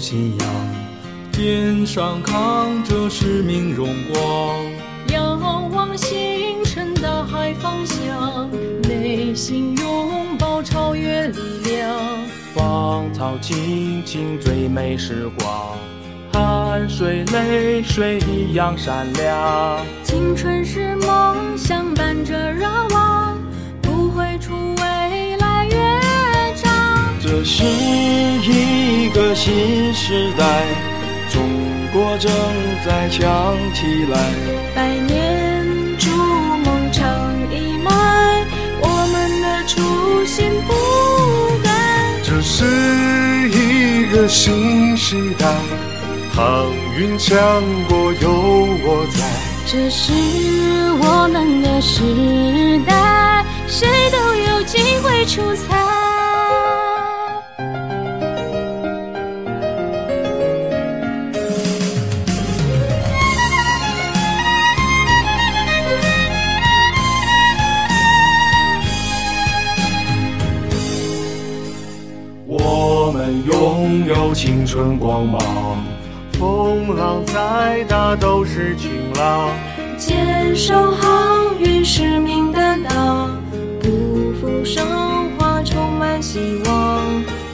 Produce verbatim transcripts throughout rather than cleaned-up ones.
信仰，肩上扛着使命荣光，仰望星辰大海方向，内心拥抱超越力量，芳草青青最美时光，汗水泪水一样闪亮，青春是梦想伴着热望，不会出未来乐章，这是一个新时代，中国正在强起来，百年筑梦成一脉，我们的初心不改，这是一个新时代，航运强国有我在，这是我们的时代，谁都有机会出彩。我们拥有青春光芒，风浪再大都是晴朗，坚守航运使命担当，不负韶华，充满希望，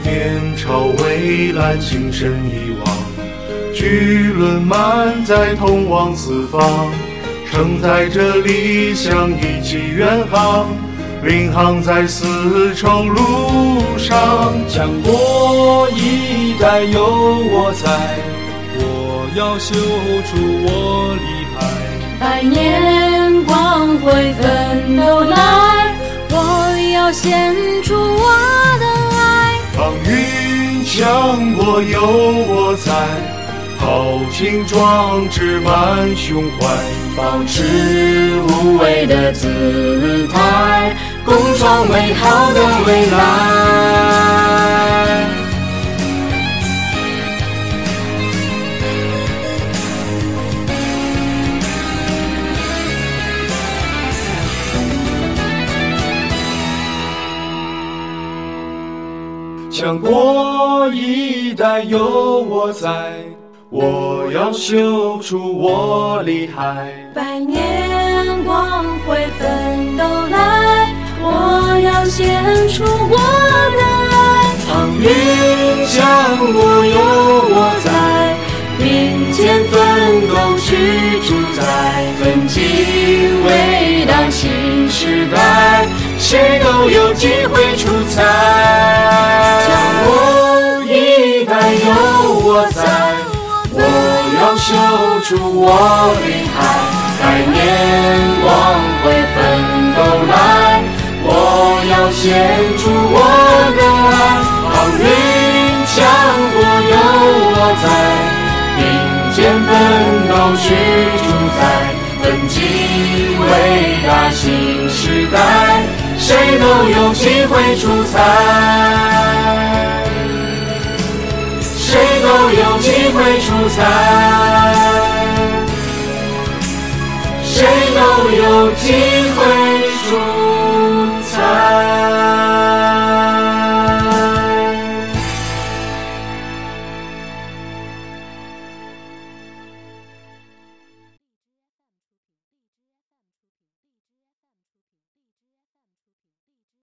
面朝蔚蓝，心神一往，巨轮满载通往四方，承载着理想一起远航，领航在丝绸路上，强国一代有我在，要修出我厉害，百年光辉奋斗来，我要献出我的爱，航运强国有我在，豪情壮志满胸怀，保持无畏的姿态，共创美好的未来，强国一代有我在，我要秀出我厉害，百年光辉奋斗来，我要献出我的爱，航运强国有我在，并肩奋斗去主宰，奋进伟大新时代，谁都有机会出彩，强国一代有我在，我要秀出我厉害，百年光辉奋斗来，我要献出我的爱，航运强国有我在，并肩奋斗去主宰，奋进伟大新时代，谁都有机会出彩，谁都有机会出彩，谁都有机会出彩。